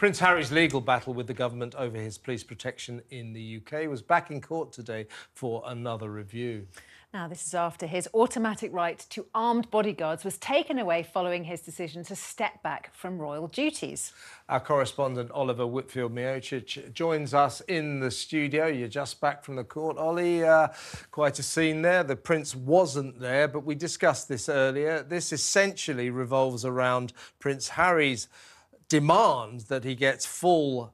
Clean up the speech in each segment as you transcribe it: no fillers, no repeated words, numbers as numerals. Prince Harry's legal battle with the government over his police protection in the UK was back in court today for another review. Now, this is after his automatic right to armed bodyguards was taken away following his decision to step back from royal duties. Our correspondent Oliver Whitfield-Meočić joins us in the studio. You're just back from the court, Ollie. Quite a scene there. The Prince wasn't there, but we discussed this earlier. This essentially revolves around Prince Harry's demand that he gets full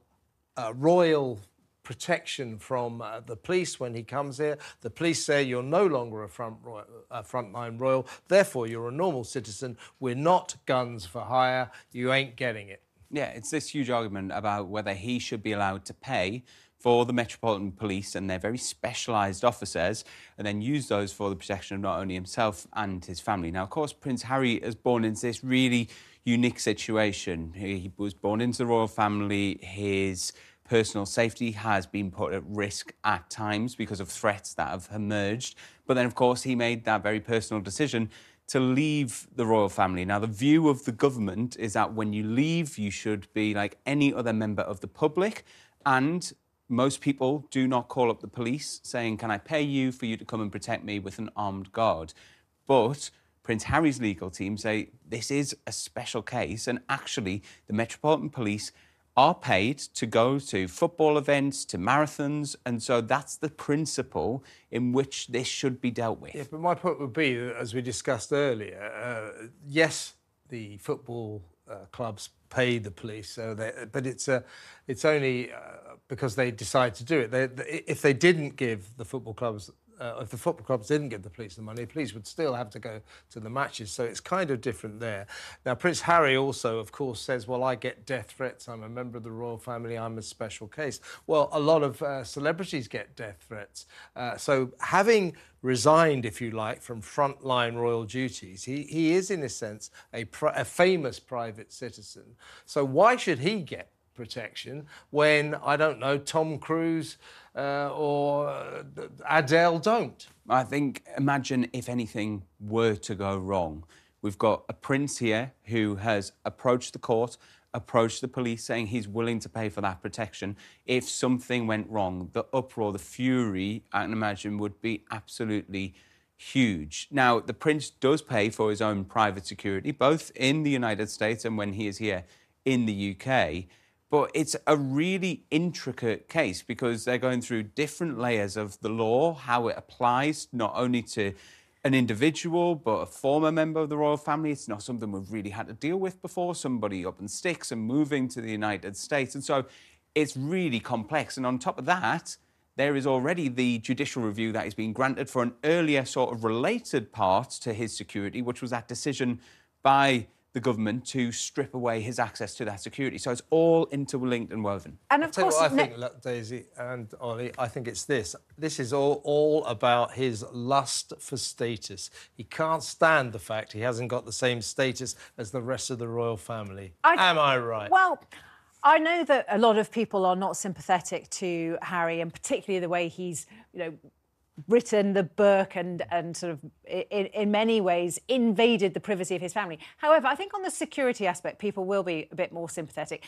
royal protection from the police when he comes here. The police say you're no longer a frontline royal, therefore you're a normal citizen. We're not guns for hire. You ain't getting it. Yeah, it's this huge argument about whether he should be allowed to pay for the Metropolitan Police and their very specialised officers, and then use those for the protection of not only himself and his family. Now, of course, Prince Harry is born into this really unique situation. He was born into the royal family. His personal safety has been put at risk at times because of threats that have emerged. But then, of course, he made that very personal decision to leave the royal family. Now, the view of the government is that when you leave, you should be like any other member of the public, and most people do not call up the police saying, can I pay you for you to come and protect me with an armed guard? But Prince Harry's legal team say this is a special case, and actually the Metropolitan Police are paid to go to football events, to marathons, and so that's the principle in which this should be dealt with. Yeah, but my point would be, as we discussed earlier, yes, the football clubs pay the police, so but it's only because they decide to do it. If they didn't give the football clubs, if the football clubs didn't give the police the money, the police would still have to go to the matches, so it's kind of different there. Now, Prince Harry also, of course, says, well, I get death threats, I'm a member of the royal family, I'm a special case. Well, a lot of celebrities get death threats. So having resigned, if you like, from frontline royal duties, he is, in a sense, a famous private citizen. So why should he get protection when, I don't know, Tom Cruise or Adele don't? I think, imagine if anything were to go wrong. We've got a prince here who has approached the court, approached the police, saying he's willing to pay for that protection. If something went wrong, the uproar, the fury, I can imagine, would be absolutely huge. Now, the prince does pay for his own private security, both in the United States and when he is here in the UK. But it's a really intricate case because they're going through different layers of the law, how it applies not only to an individual but a former member of the royal family. It's not something we've really had to deal with before. Somebody up in sticks and moving to the United States. And so it's really complex. And on top of that, there is already the judicial review that is being granted for an earlier sort of related part to his security, which was that decision by the government to strip away his access to that security. So it's all interlinked and woven. And of course, I think, look, Daisy and Ollie, I think it's this. This is all about his lust for status. He can't stand the fact he hasn't got the same status as the rest of the royal family. Am I right? Well, I know that a lot of people are not sympathetic to Harry, and particularly the way he's, you know, written the book and sort of, in many ways, invaded the privacy of his family. However, I think on the security aspect, people will be a bit more sympathetic,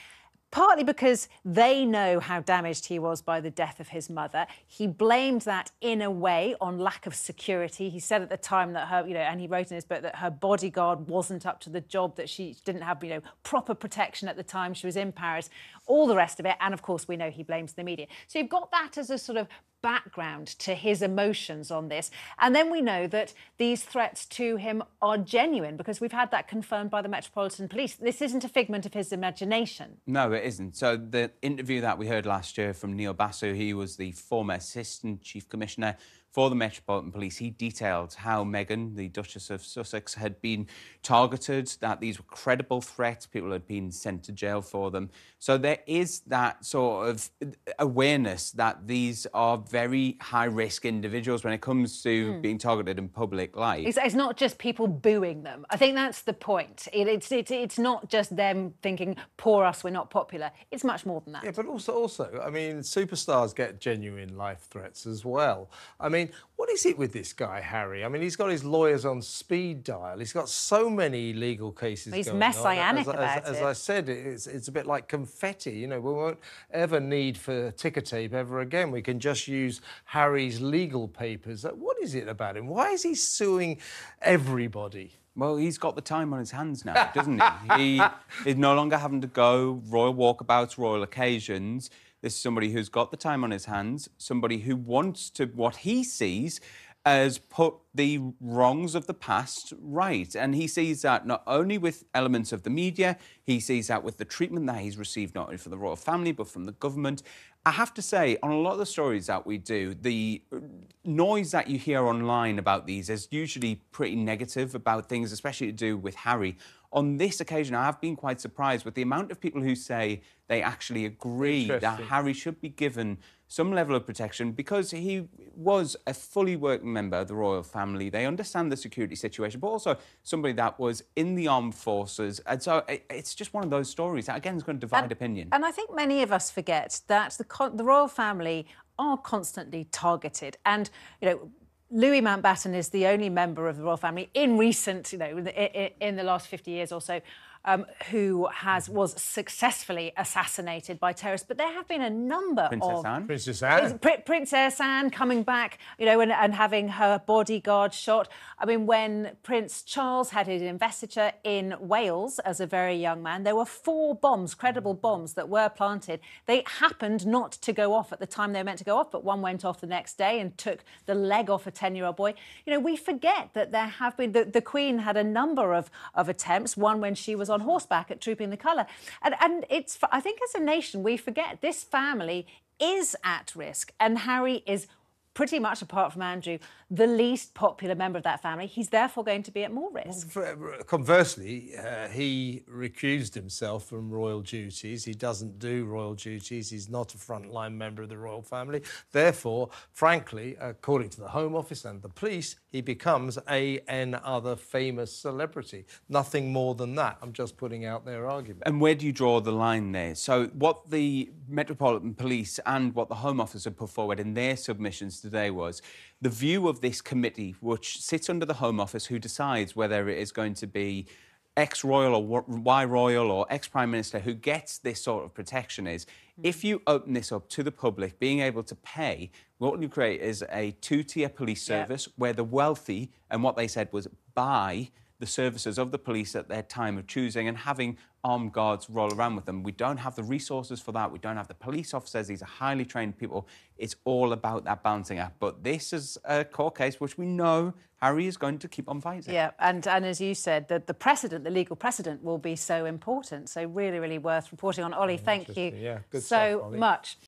partly because they know how damaged he was by the death of his mother. He blamed that, in a way, on lack of security. He said at the time that her, you know, and he wrote in his book that her bodyguard wasn't up to the job, that she didn't have, you know, proper protection at the time she was in Paris, all the rest of it. And, of course, we know he blames the media. So you've got that as a sort of background to his emotions on this. And then we know that these threats to him are genuine because we've had that confirmed by the Metropolitan Police. This isn't a figment of his imagination. No, it isn't. So the interview that we heard last year from Neil Basu, he was the former Assistant Chief Commissioner for the Metropolitan Police, he detailed how Meghan, the Duchess of Sussex, had been targeted, that these were credible threats, people had been sent to jail for them. So there is that sort of awareness that these are very high-risk individuals when it comes to being targeted in public life. It's not just people booing them. I think that's the point. It's not just them thinking, poor us, we're not popular. It's much more than that. Yeah, but also, I mean, superstars get genuine life threats as well. I mean, mean, what is it with this guy, Harry? I mean, he's got his lawyers on speed dial. He's got so many legal cases going on. He's messianic about it. As I said, it's a bit like confetti. You know, we won't ever need for ticker tape ever again. We can just use Harry's legal papers. What is it about him? Why is he suing everybody? Well, he's got the time on his hands now, doesn't he? He is no longer having to go royal walkabouts, royal occasions. This is somebody who's got the time on his hands, somebody who wants to, what he sees, as put the wrongs of the past right. And he sees that not only with elements of the media, he sees that with the treatment that he's received not only from the royal family, but from the government. I have to say, on a lot of the stories that we do, the noise that you hear online about these is usually pretty negative about things, especially to do with Harry. On this occasion, I have been quite surprised with the amount of people who say they actually agree that Harry should be given some level of protection because he was a fully working member of the royal family. They understand the security situation, but also somebody that was in the armed forces. And so it's just one of those stories that, again, is going to divide opinion. And I think many of us forget that the royal family are constantly targeted. And, you know, Louis Mountbatten is the only member of the royal family in recent, you know, in the last 50 years or so, who was successfully assassinated by terrorists. But there have been a number of... Princess Anne. Princess Anne coming back, you know, and having her bodyguard shot. I mean, when Prince Charles had his investiture in Wales as a very young man, there were 4 bombs, credible bombs, that were planted. They happened not to go off at the time they were meant to go off, but one went off the next day and took the leg off a 10-year-old boy. You know, we forget that there have been... The Queen had a number of attempts, one when she was on horseback at Trooping the Colour. And it's, I think as a nation, we forget this family is at risk, and Harry is pretty much, apart from Andrew, the least popular member of that family. He's therefore going to be at more risk. Well, conversely, he recused himself from royal duties. He doesn't do royal duties. He's not a frontline member of the royal family. Therefore, frankly, according to the Home Office and the police, he becomes another famous celebrity. Nothing more than that. I'm just putting out their argument. And where do you draw the line there? So what the Metropolitan Police and what the Home Office have put forward in their submissions today was the view of this committee, which sits under the Home Office, who decides whether it is going to be ex-royal or Y-royal or ex-prime minister who gets this sort of protection is, if you open this up to the public, being able to pay, what you create is a two-tier police service where the wealthy, and what they said was buy the services of the police at their time of choosing and having armed guards roll around with them. We don't have the resources for that. We don't have the police officers. These are highly trained people. It's all about that balancing act. But this is a court case which we know Harry is going to keep on fighting. Yeah, and as you said, the precedent, the legal precedent, will be so important. So really, really worth reporting on. Ollie, thank you so much.